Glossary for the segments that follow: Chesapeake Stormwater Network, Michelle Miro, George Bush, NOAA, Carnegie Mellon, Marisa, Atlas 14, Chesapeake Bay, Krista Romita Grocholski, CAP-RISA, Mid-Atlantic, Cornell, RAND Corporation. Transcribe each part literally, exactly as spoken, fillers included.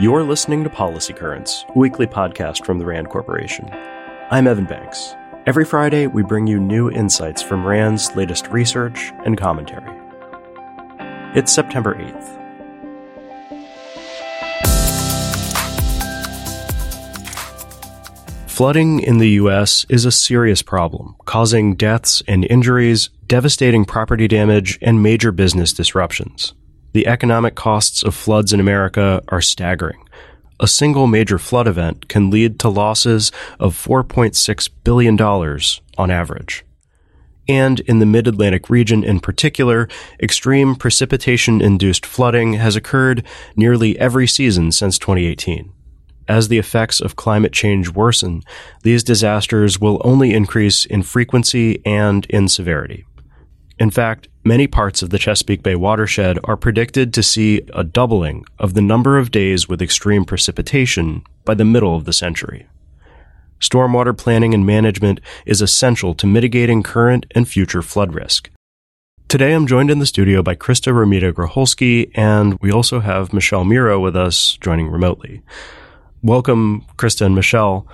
You're listening to Policy Currents, a weekly podcast from the RAND Corporation. I'm Evan Banks. Every Friday, we bring you new insights from RAND's latest research and commentary. It's September eighth. Flooding in the U S is a serious problem, causing deaths and injuries, devastating property damage, and major business disruptions. The economic costs of floods in America are staggering. A single major flood event can lead to losses of four point six billion dollars on average. And in the Mid-Atlantic region in particular, extreme precipitation-induced flooding has occurred nearly every season since twenty eighteen. As the effects of climate change worsen, these disasters will only increase in frequency and in severity. In fact, many parts of the Chesapeake Bay watershed are predicted to see a doubling of the number of days with extreme precipitation by the middle of the century. Stormwater planning and management is essential to mitigating current and future flood risk. Today I'm joined in the studio by Krista Romita Grocholski, and we also have Michelle Miro with us joining remotely. Welcome, Krista and Michelle.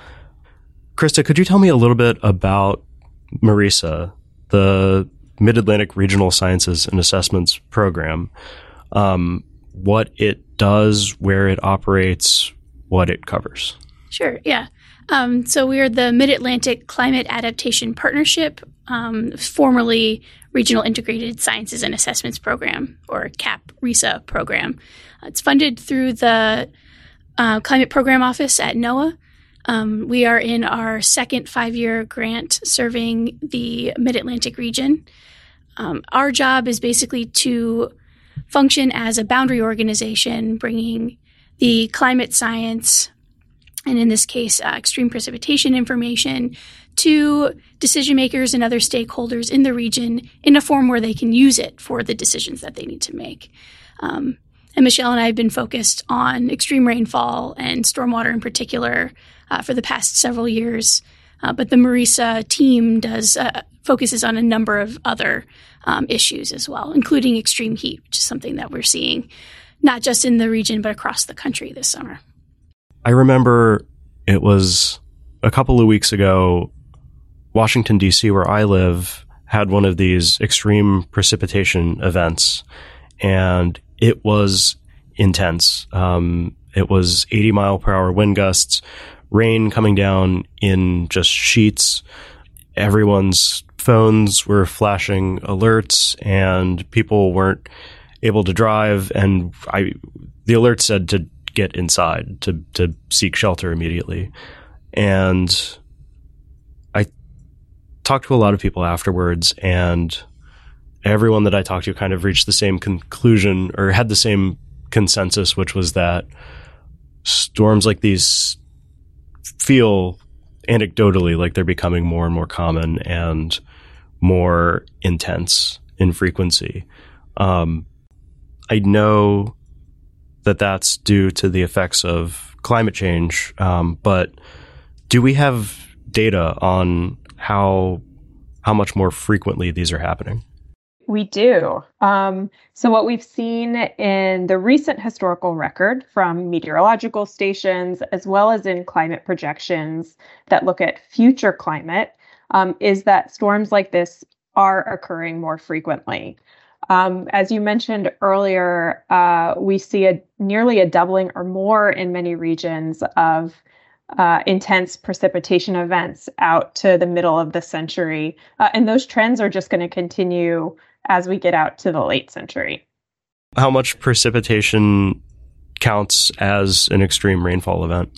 Krista, could you tell me a little bit about Marisa, the Mid-Atlantic Regional Sciences and Assessments Program, um, what it does, where it operates, what it covers? Sure, yeah. Um, so we are the Mid-Atlantic Climate Adaptation Partnership, um, formerly Regional Integrated Sciences and Assessments Program, or CAP-RISA program. It's funded through the Uh, Climate Program Office at NOAA. Um, we are in our second five-year grant serving the Mid-Atlantic region. Um, our job is basically to function as a boundary organization, bringing the climate science, and in this case, uh, extreme precipitation information, to decision makers and other stakeholders in the region in a form where they can use it for the decisions that they need to make. Um, And Michelle and I have been focused on extreme rainfall and stormwater in particular uh, for the past several years. Uh, but the Marisa team does uh, focuses on a number of other um, issues as well, including extreme heat, which is something that we're seeing not just in the region but across the country this summer. I remember it was a couple of weeks ago, Washington, D C, where I live, had one of these extreme precipitation events, and it was intense. Um, it was eighty mile per hour wind gusts, rain coming down in just sheets. Everyone's phones were flashing alerts, and people weren't able to drive. And I, the alert said to get inside, to to seek shelter immediately. And I talked to a lot of people afterwards, and everyone that I talked to kind of reached the same conclusion or had the same consensus, which was that storms like these feel anecdotally like they're becoming more and more common and more intense in frequency. Um, I know that that's due to the effects of climate change, um, but do we have data on how how much more frequently these are happening? We do. Um, so what we've seen in the recent historical record from meteorological stations, as well as in climate projections that look at future climate, um, is that storms like this are occurring more frequently. Um, as you mentioned earlier, uh, we see a nearly a doubling or more in many regions of Uh, intense precipitation events out to the middle of the century. Uh, and those trends are just going to continue as we get out to the late century. How much precipitation counts as an extreme rainfall event?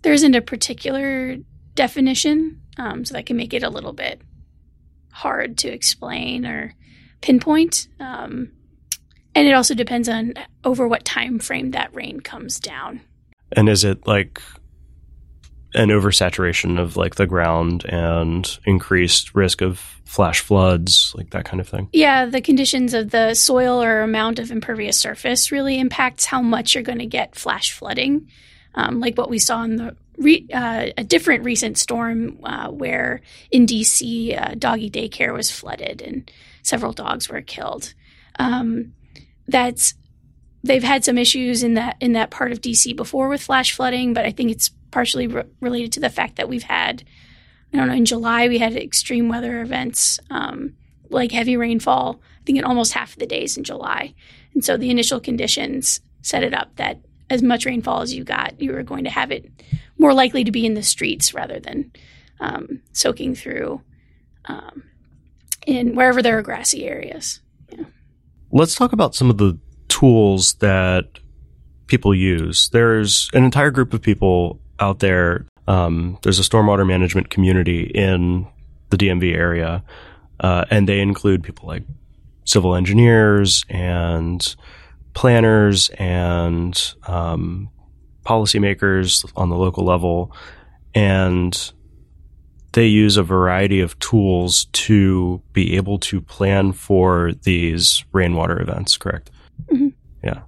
There isn't a particular definition, um, so that can make it a little bit hard to explain or pinpoint. Um, and it also depends on over what time frame that rain comes down. And is it like an oversaturation of like the ground and increased risk of flash floods, like that kind of thing? Yeah, the conditions of the soil or amount of impervious surface really impacts how much you're going to get flash flooding. Um, like what we saw in the re- uh, a different recent storm uh, where in D C, uh, doggy daycare was flooded and several dogs were killed. Um, that's They've had some issues in that in that part of D C before with flash flooding, but I think it's partially re- related to the fact that we've had, I don't know, in July we had extreme weather events, um, like heavy rainfall, I think in almost half of the days in July. And so the initial conditions set it up that as much rainfall as you got, you were going to have it more likely to be in the streets rather than um, soaking through um, in wherever there are grassy areas. Yeah. Let's talk about some of the tools that people use. There's an entire group of people out there. Um, there's a stormwater management community in the D M V area, uh, and they include people like civil engineers and planners and um, policymakers on the local level, and they use a variety of tools to be able to plan for these rainwater events, correct? Mm-hmm. Yeah.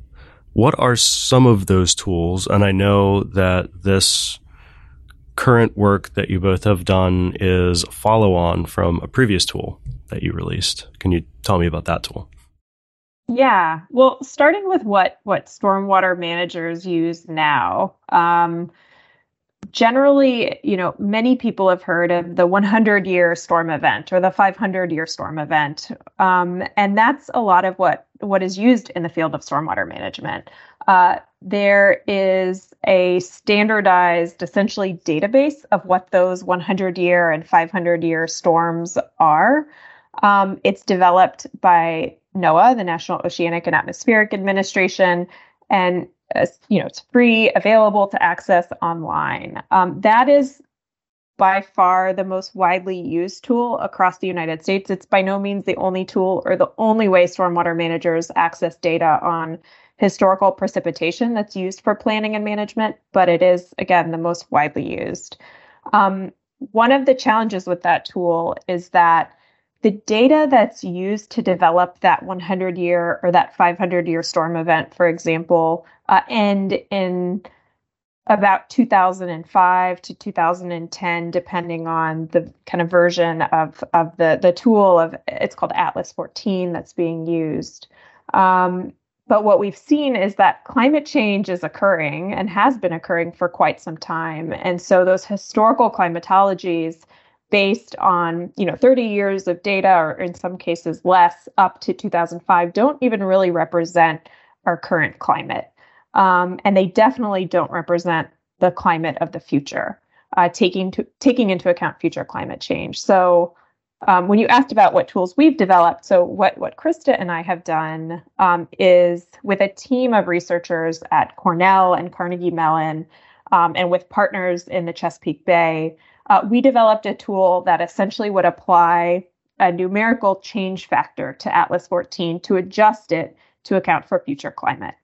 What are some of those tools? And I know that this current work that you both have done is a follow-on from a previous tool that you released. Can you tell me about that tool? Yeah. Well, starting with what, what stormwater managers use now, um, generally, you know, many people have heard of the hundred-year storm event or the five hundred year storm event. Um, and that's a lot of what, what is used in the field of stormwater management. Uh, there is a standardized, essentially, database of what those hundred-year and five hundred year storms are. Um, it's developed by NOAA, the National Oceanic and Atmospheric Administration, and uh, you know, it's free, available to access online. Um, that is by far the most widely used tool across the United States. It's by no means the only tool or the only way stormwater managers access data on historical precipitation that's used for planning and management, but it is, again, the most widely used. Um, one of the challenges with that tool is that the data that's used to develop that hundred-year or that five hundred year storm event, for example, uh, end in about two thousand five to two thousand ten, depending on the kind of version of, of the, the tool. Of it's called Atlas fourteen that's being used. Um, but what we've seen is that climate change is occurring and has been occurring for quite some time. And so those historical climatologies based on, you know, thirty years of data, or in some cases less, up to two thousand five, don't even really represent our current climate. Um, and they definitely don't represent the climate of the future, uh, taking to, taking into account future climate change. So um, when you asked about what tools we've developed, so what, what Krista and I have done um, is with a team of researchers at Cornell and Carnegie Mellon, um, and with partners in the Chesapeake Bay, Uh, we developed a tool that essentially would apply a numerical change factor to Atlas fourteen to adjust it to account for future climate.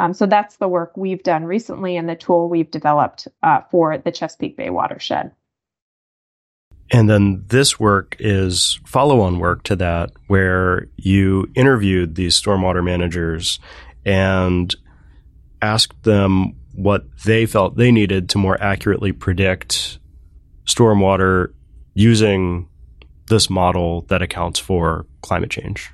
Um, so that's the work we've done recently and the tool we've developed uh, for the Chesapeake Bay watershed. And then this work is follow-on work to that, where you interviewed these stormwater managers and asked them what they felt they needed to more accurately predict stormwater using this model that accounts for climate change.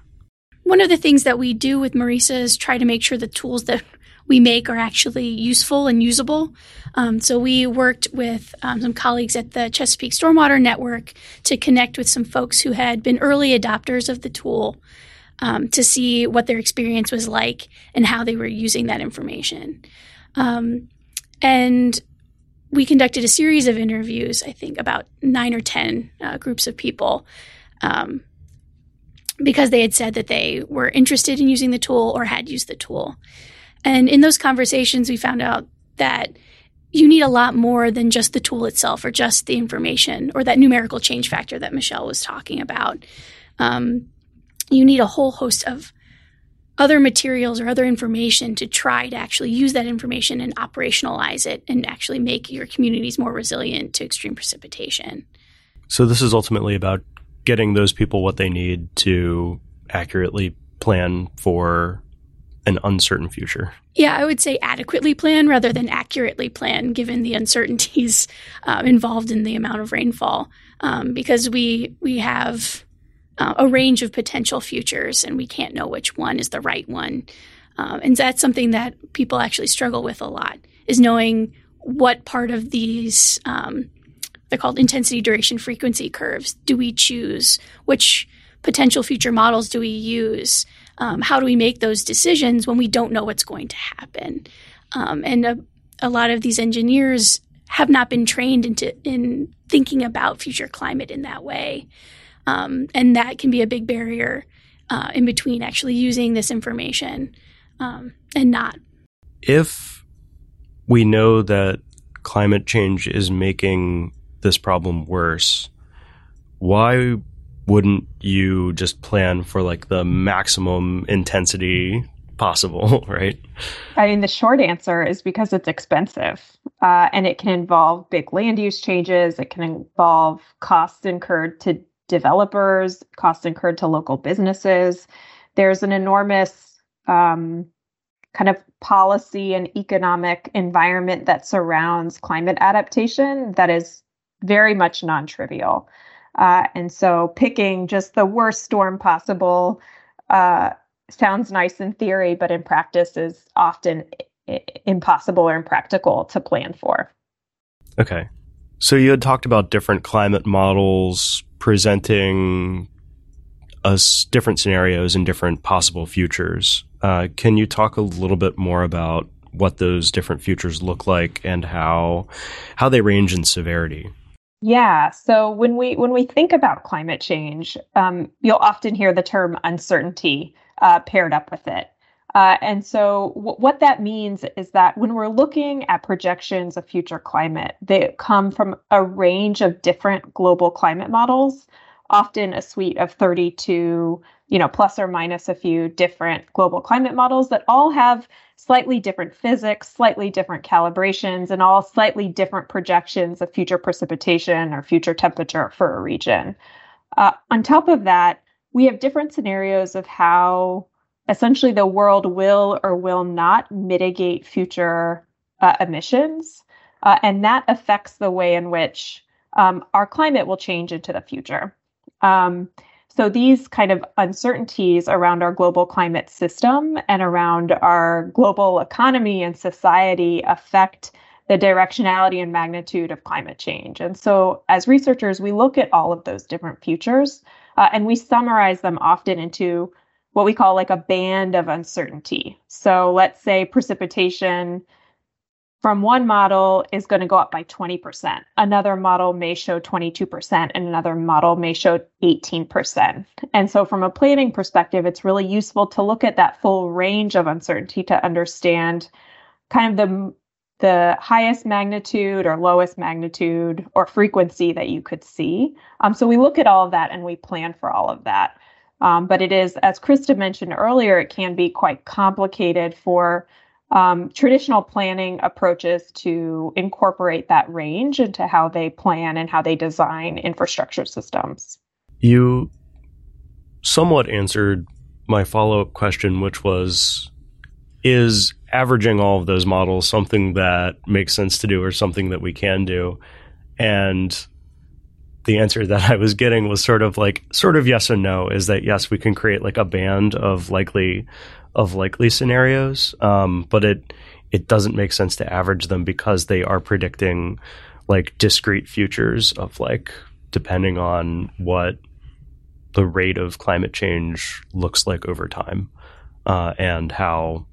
One of the things that we do with Marisa is try to make sure the tools that we make are actually useful and usable. Um, so we worked with um, some colleagues at the Chesapeake Stormwater Network to connect with some folks who had been early adopters of the tool um, to see what their experience was like and how they were using that information. Um, and we conducted a series of interviews, I think about nine or ten uh, groups of people, um, because they had said that they were interested in using the tool or had used the tool. And in those conversations, we found out that you need a lot more than just the tool itself or just the information or that numerical change factor that Michelle was talking about. Um, you need a whole host of other materials or other information to try to actually use that information and operationalize it and actually make your communities more resilient to extreme precipitation. So this is ultimately about getting those people what they need to accurately plan for an uncertain future. Yeah, I would say adequately plan rather than accurately plan, given the uncertainties uh, involved in the amount of rainfall, um, because we we have Uh, a range of potential futures, and we can't know which one is the right one Um, and that's something that people actually struggle with a lot, is knowing what part of these, um, they're called intensity, duration, frequency curves, do we choose? Which potential future models do we use? Um, how do we make those decisions when we don't know what's going to happen? Um, and a, a lot of these engineers have not been trained into in thinking about future climate in that way. Um, and that can be a big barrier uh, in between actually using this information um, and not. If we know that climate change is making this problem worse, why wouldn't you just plan for like the maximum intensity possible, right? I mean, the short answer is because it's expensive, uh, and it can involve big land use changes. It can involve costs incurred to developers, costs incurred to local businesses. There's an enormous um, kind of policy and economic environment that surrounds climate adaptation that is very much non-trivial. Uh, and so picking just the worst storm possible uh, sounds nice in theory, but in practice is often i- impossible or impractical to plan for. Okay. So you had talked about different climate models presenting us different scenarios and different possible futures. Uh, can you talk a little bit more about what those different futures look like and how how they range in severity? Yeah. So when we when we think about climate change, um, you'll often hear the term uncertainty uh, paired up with it. Uh, and so w- what that means is that when we're looking at projections of future climate, they come from a range of different global climate models, often a suite of thirty-two, you know, plus or minus a few different global climate models that all have slightly different physics, slightly different calibrations, and all slightly different projections of future precipitation or future temperature for a region. Uh, on top of that, we have different scenarios of how essentially the world will or will not mitigate future uh, emissions, uh, and that affects the way in which um, our climate will change into the future. Um, so these kind of uncertainties around our global climate system and around our global economy and society affect the directionality and magnitude of climate change. And so as researchers, we look at all of those different futures, uh, and we summarize them often into what we call like a band of uncertainty. So let's say precipitation from one model is going to go up by twenty percent. Another model may show twenty-two percent, and another model may show eighteen percent. And so from a planning perspective, it's really useful to look at that full range of uncertainty to understand kind of the, the highest magnitude or lowest magnitude or frequency that you could see. Um, so we look at all of that and we plan for all of that. Um, but it is, as Krista mentioned earlier, it can be quite complicated for Um, traditional planning approaches to incorporate that range into how they plan and how they design infrastructure systems. You somewhat answered my follow-up question, which was, is averaging all of those models something that makes sense to do or something that we can do? And the answer that I was getting was sort of like, sort of yes and no, is that yes, we can create like a band of likely of likely scenarios, um, but it it doesn't make sense to average them because they are predicting like discrete futures of like depending on what the rate of climate change looks like over time, uh, and how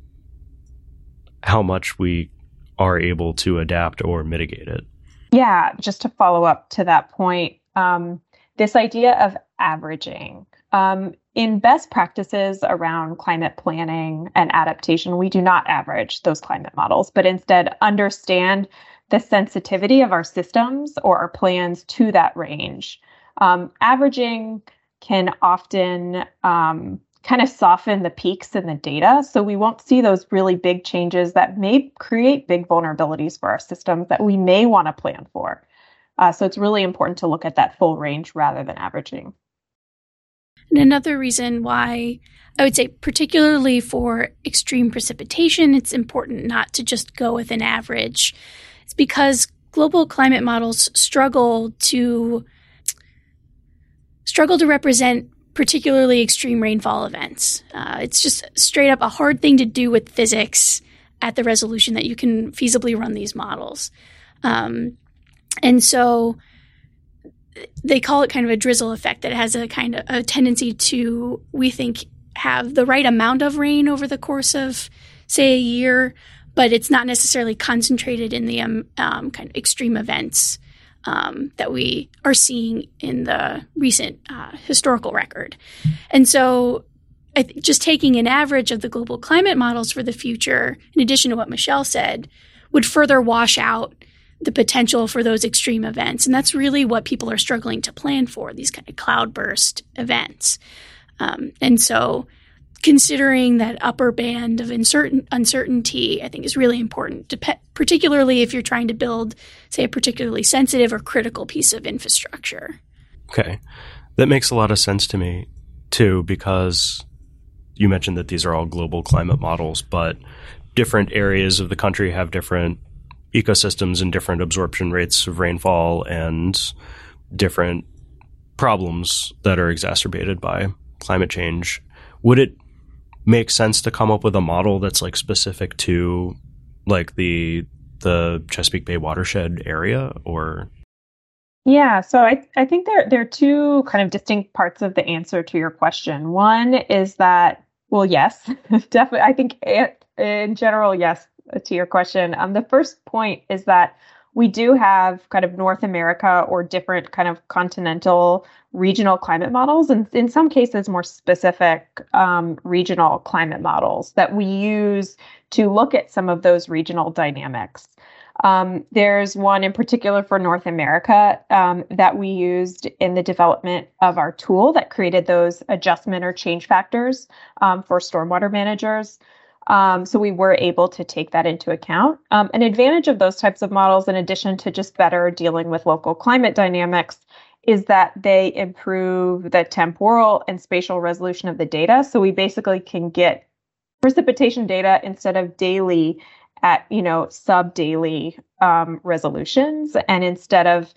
how much we are able to adapt or mitigate it. Yeah, just to follow up to that point, um, this idea of averaging. Um, In best practices around climate planning and adaptation, we do not average those climate models, but instead understand the sensitivity of our systems or our plans to that range. Um, averaging can often um, kind of soften the peaks in the data, so we won't see those really big changes that may create big vulnerabilities for our systems that we may want to plan for. Uh, so it's really important to look at that full range rather than averaging. And another reason why I would say particularly for extreme precipitation, it's important not to just go with an average. It's because global climate models struggle to struggle to represent particularly extreme rainfall events. Uh, it's just straight up a hard thing to do with physics at the resolution that you can feasibly run these models. Um, and so they call it kind of a drizzle effect that has a kind of a tendency to, we think, have the right amount of rain over the course of, say, a year, but it's not necessarily concentrated in the um, um, kind of extreme events um, that we are seeing in the recent uh, historical record. And so I th- just taking an average of the global climate models for the future, in addition to what Michelle said, would further wash out the potential for those extreme events. And that's really what people are struggling to plan for, these kind of cloudburst events. Um, and so considering that upper band of uncertain, uncertainty, I think, is really important, dep- particularly if you're trying to build, say, a particularly sensitive or critical piece of infrastructure. Okay. That makes a lot of sense to me, too, because you mentioned that these are all global climate models, but different areas of the country have different ecosystems and different absorption rates of rainfall and different problems that are exacerbated by climate change. Would it make sense to come up with a model that's like specific to like the the Chesapeake Bay watershed area? Or yeah, so I I think there there are two kind of distinct parts of the answer to your question. One is that, well, yes, definitely. I think it, in general, yes to your question. Um, the first point is that we do have kind of North America or different kind of continental regional climate models, and in some cases more specific um, regional climate models that we use to look at some of those regional dynamics. Um, there's one in particular for North America um, that we used in the development of our tool that created those adjustment or change factors um, for stormwater managers. Um, so we were able to take that into account. Um, an advantage of those types of models, in addition to just better dealing with local climate dynamics, is that they improve the temporal and spatial resolution of the data. So we basically can get precipitation data instead of daily at, you know, sub-daily um, resolutions. And instead of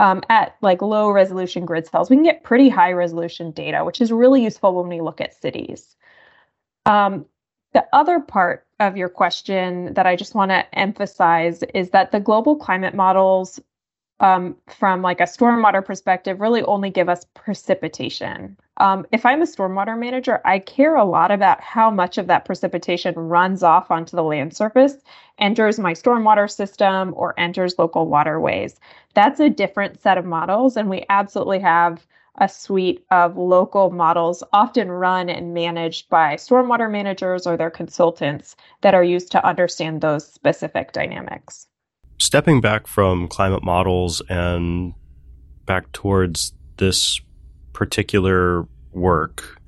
um, at like low resolution grid cells, we can get pretty high resolution data, which is really useful when we look at cities. Um, The other part of your question that I just want to emphasize is that the global climate models um, from like a stormwater perspective really only give us precipitation. Um, if I'm a stormwater manager, I care a lot about how much of that precipitation runs off onto the land surface, enters my stormwater system, or enters local waterways. That's a different set of models, and we absolutely have a suite of local models often run and managed by stormwater managers or their consultants that are used to understand those specific dynamics. Stepping back from climate models and back towards this particular work,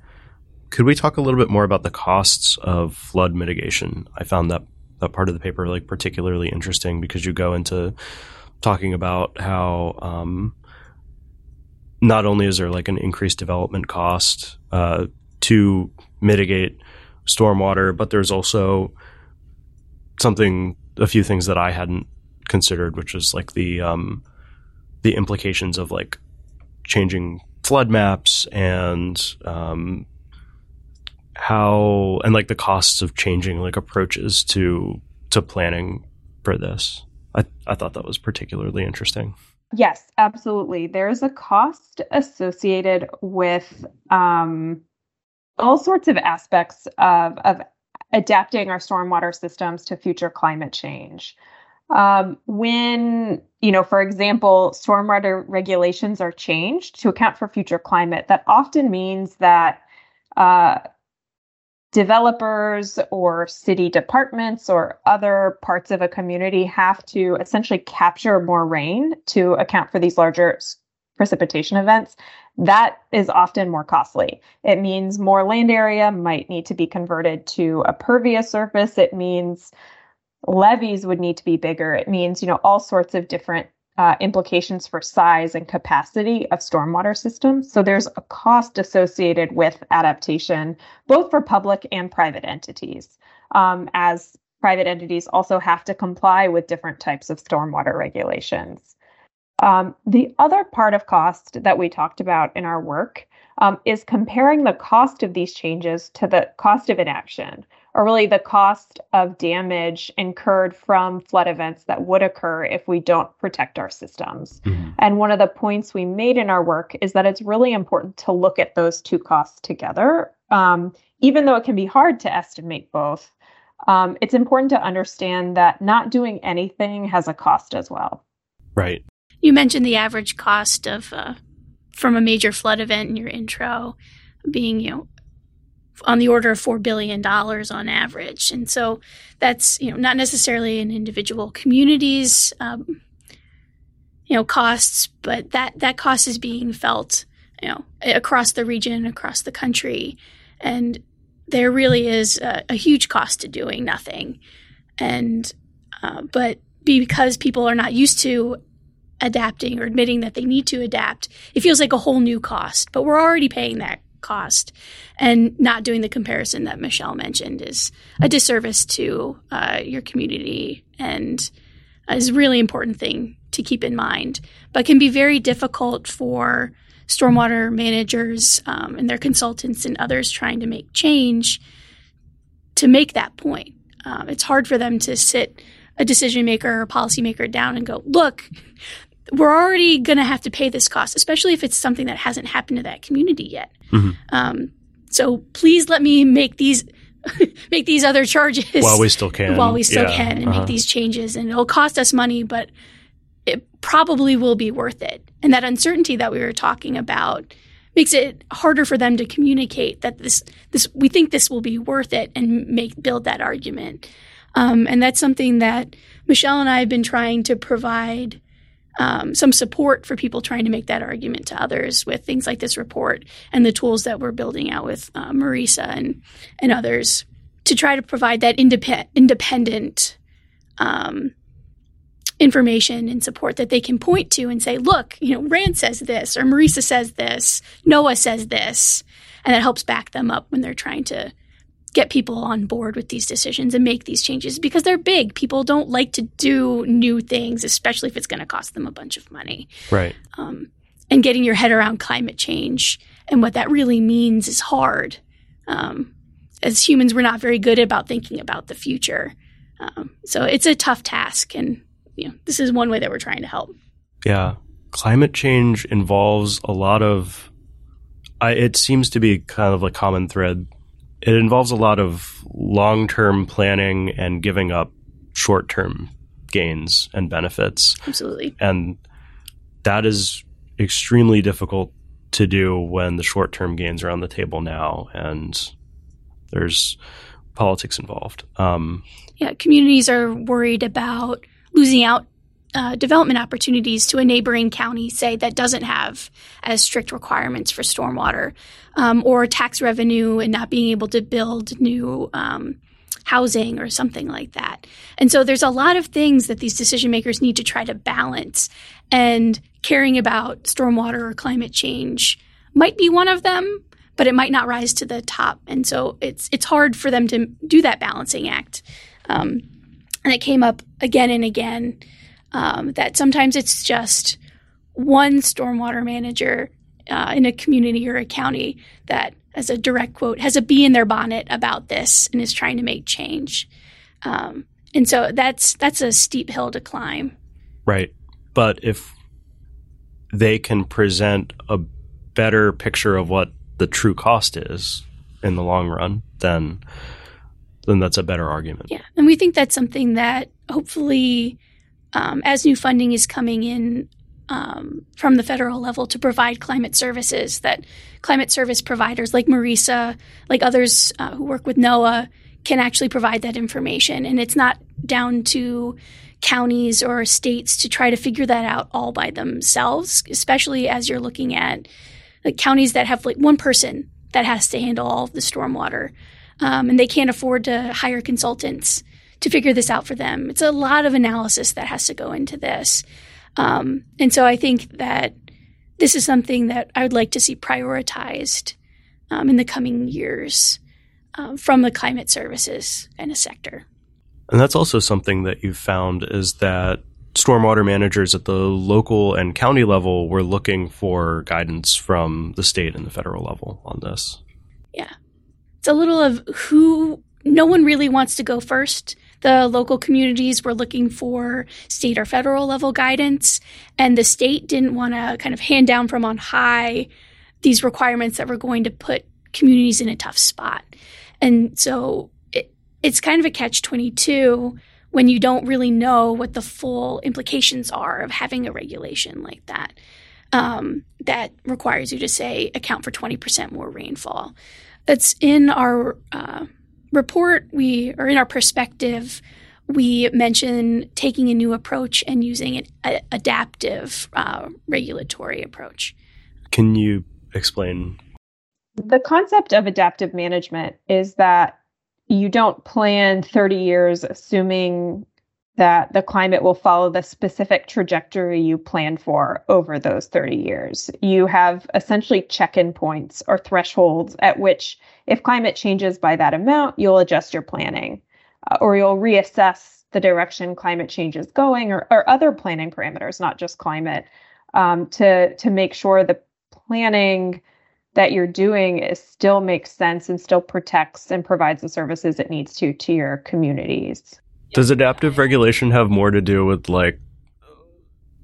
could we talk a little bit more about the costs of flood mitigation? I found that, that part of the paper like particularly interesting because you go into talking about how um, not only is there like an increased development cost uh, to mitigate stormwater, but there's also something, a few things that I hadn't considered, which is like the um, the implications of like changing flood maps and um, how and like the costs of changing like approaches to to planning for this. I I thought that was particularly interesting. Yes, absolutely. There's a cost associated with um, all sorts of aspects of, of adapting our stormwater systems to future climate change. Um, when, you know, for example, stormwater regulations are changed to account for future climate, that often means that uh, developers or city departments or other parts of a community have to essentially capture more rain to account for these larger precipitation events. That is often more costly. It means more land area might need to be converted to a pervious surface. It means levees would need to be bigger. It means, you know, all sorts of different uh, implications for size and capacity of stormwater systems. So there's a cost associated with adaptation, both for public and private entities, um, as private entities also have to comply with different types of stormwater regulations. Um, the other part of cost that we talked about in our work um, is comparing the cost of these changes to the cost of inaction, or really the cost of damage incurred from flood events that would occur if we don't protect our systems. Mm-hmm. And one of the points we made in our work is that it's really important to look at those two costs together. Um, even though it can be hard to estimate both, um, it's important to understand that not doing anything has a cost as well. Right. You mentioned the average cost of uh, from a major flood event in your intro being, you know, on the order of four billion dollars on average. And so that's, you know, not necessarily in individual communities, um, you know, costs, but that, that cost is being felt, you know, across the region, across the country. And there really is a, a huge cost to doing nothing. And, uh, but because people are not used to adapting or admitting that they need to adapt, it feels like a whole new cost, but we're already paying that cost, and not doing the comparison that Michelle mentioned is a disservice to uh, your community, and is a really important thing to keep in mind, but can be very difficult for stormwater managers um, and their consultants and others trying to make change to make that point. Um, it's hard for them to sit a decision maker or policymaker down and go, look, we're already going to have to pay this cost, especially if it's something that hasn't happened to that community yet. Mm-hmm. Um, so please let me make these make these other charges while we still can, while we still yeah. can, and uh-huh. make these changes. And it'll cost us money, but it probably will be worth it. And that uncertainty that we were talking about makes it harder for them to communicate that this this we think this will be worth it, and make build that argument. Um, and that's something that Michelle and I have been trying to provide. Um, some support for people trying to make that argument to others with things like this report and the tools that we're building out with uh, Marisa and, and others to try to provide that independent independent um, information and support that they can point to and say, look, you know, RAND says this, or Marisa says this, NOAA says this, and that helps back them up when they're trying to get people on board with these decisions and make these changes, because they're big. People don't like to do new things, especially if it's going to cost them a bunch of money. Right. Um, and getting your head around climate change and what that really means is hard. Um, as humans, we're not very good about thinking about the future. Um, so it's a tough task. And you know, this is one way that we're trying to help. Yeah. Climate change involves a lot of, I, it seems to be kind of a common thread. It involves a lot of long-term planning and giving up short-term gains and benefits. Absolutely. And that is extremely difficult to do when the short-term gains are on the table now, and there's politics involved. Um, yeah, communities are worried about losing out uh, development opportunities to a neighboring county, say, that doesn't have as strict requirements for stormwater. Um, or tax revenue and not being able to build new um, housing or something like that. And so there's a lot of things that these decision makers need to try to balance, and caring about stormwater or climate change might be one of them, but it might not rise to the top. And so it's it's hard for them to do that balancing act. Um, and it came up again and again um, that sometimes it's just one stormwater manager Uh, in a community or a county that, as a direct quote, has a bee in their bonnet about this and is trying to make change. Um, and so that's that's a steep hill to climb. Right. But if they can present a better picture of what the true cost is in the long run, then then that's a better argument. Yeah. And we think that's something that hopefully um, as new funding is coming in, Um, from the federal level to provide climate services, that climate service providers like Marisa, like others uh, who work with NOAA, can actually provide that information. And it's not down to counties or states to try to figure that out all by themselves, especially as you're looking at like counties that have like one person that has to handle all of the stormwater. Um, and they can't afford to hire consultants to figure this out for them. It's a lot of analysis that has to go into this. Um, and so I think that this is something that I would like to see prioritized um, in the coming years uh, from the climate services and a sector. And that's also something that you've found is that stormwater managers at the local and county level were looking for guidance from the state and the federal level on this. Yeah. It's a little of who – no one really wants to go first. The local communities were looking for state or federal level guidance, and the state didn't want to kind of hand down from on high these requirements that were going to put communities in a tough spot. And so it, it's kind of a catch twenty-two when you don't really know what the full implications are of having a regulation like that um, that requires you to, say, account for twenty percent more rainfall. That's in our uh, report, we or in our perspective, we mention taking a new approach and using an a- adaptive uh, regulatory approach. Can you explain? The concept of adaptive management is that you don't plan thirty years assuming that the climate will follow the specific trajectory you plan for over those thirty years. You have essentially check-in points or thresholds at which, if climate changes by that amount, you'll adjust your planning, uh, or you'll reassess the direction climate change is going, or, or other planning parameters, not just climate, um, to, to make sure the planning that you're doing is still makes sense and still protects and provides the services it needs to to your communities. Does adaptive regulation have more to do with like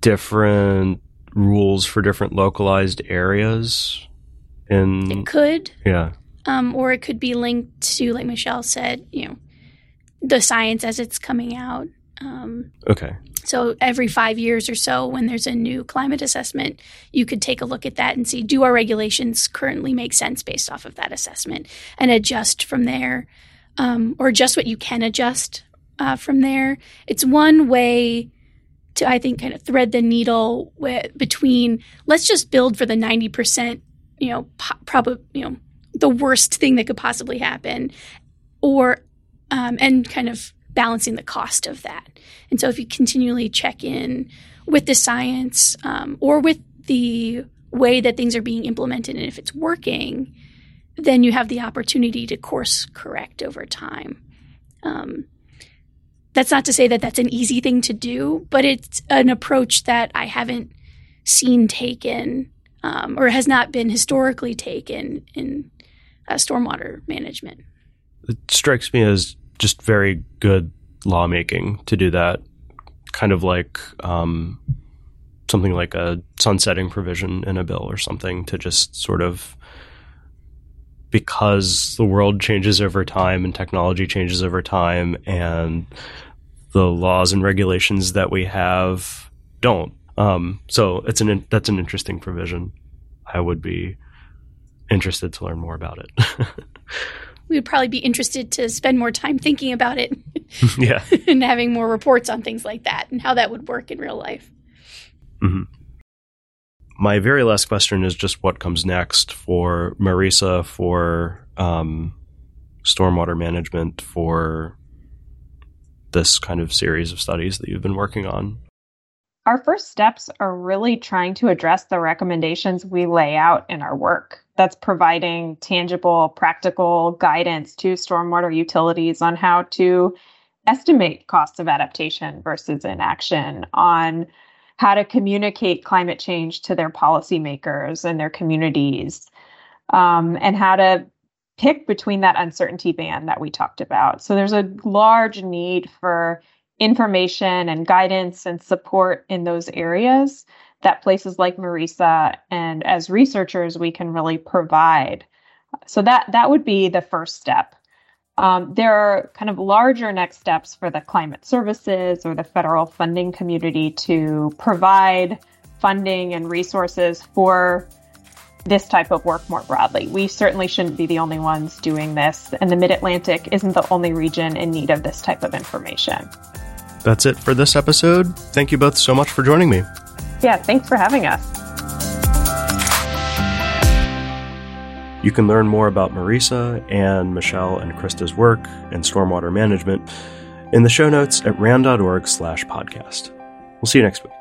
different rules for different localized areas? In it could, yeah, um, or it could be linked to, like Michelle said, you know, the science as it's coming out. Um, okay. So every five years or so, when there's a new climate assessment, you could take a look at that and see, do our regulations currently make sense based off of that assessment, and adjust from there, um, or adjust what you can adjust uh, from there. It's one way to, I think, kind of thread the needle with, between let's just build for the ninety percent, you know, po- probably, you know, the worst thing that could possibly happen, or um, and kind of balancing the cost of that. And so if you continually check in with the science um, or with the way that things are being implemented, and if it's working, then you have the opportunity to course correct over time. Um, that's not to say that that's an easy thing to do, but it's an approach that I haven't seen taken um, or has not been historically taken in uh, stormwater management. It strikes me as just very good lawmaking to do that, kind of like um, something like a sunsetting provision in a bill or something, to just sort of, because the world changes over time and technology changes over time and the laws and regulations that we have don't. Um, so it's an that's an interesting provision. I would be interested to learn more about it. We would probably be interested to spend more time thinking about it yeah. and having more reports on things like that and how that would work in real life. Mm-hmm. My very last question is just what comes next for Marisa, for um, stormwater management, for this kind of series of studies that you've been working on? Our first steps are really trying to address the recommendations we lay out in our work. That's providing tangible, practical guidance to stormwater utilities on how to estimate costs of adaptation versus inaction, on how to communicate climate change to their policymakers and their communities, um, and how to pick between that uncertainty band that we talked about. So there's a large need for information and guidance and support in those areas that places like Marisa and as researchers we can really provide. So that that would be the first step. Um, there are kind of larger next steps for the climate services or the federal funding community to provide funding and resources for this type of work more broadly. We certainly shouldn't be the only ones doing this, and the Mid-Atlantic isn't the only region in need of this type of information. That's it for this episode. Thank you both so much for joining me. Yeah, thanks for having us. You can learn more about Marisa and Michelle and Krista's work and stormwater management in the show notes at rand.org slash podcast. We'll see you next week.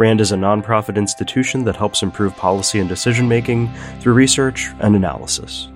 RAND is a nonprofit institution that helps improve policy and decision-making through research and analysis.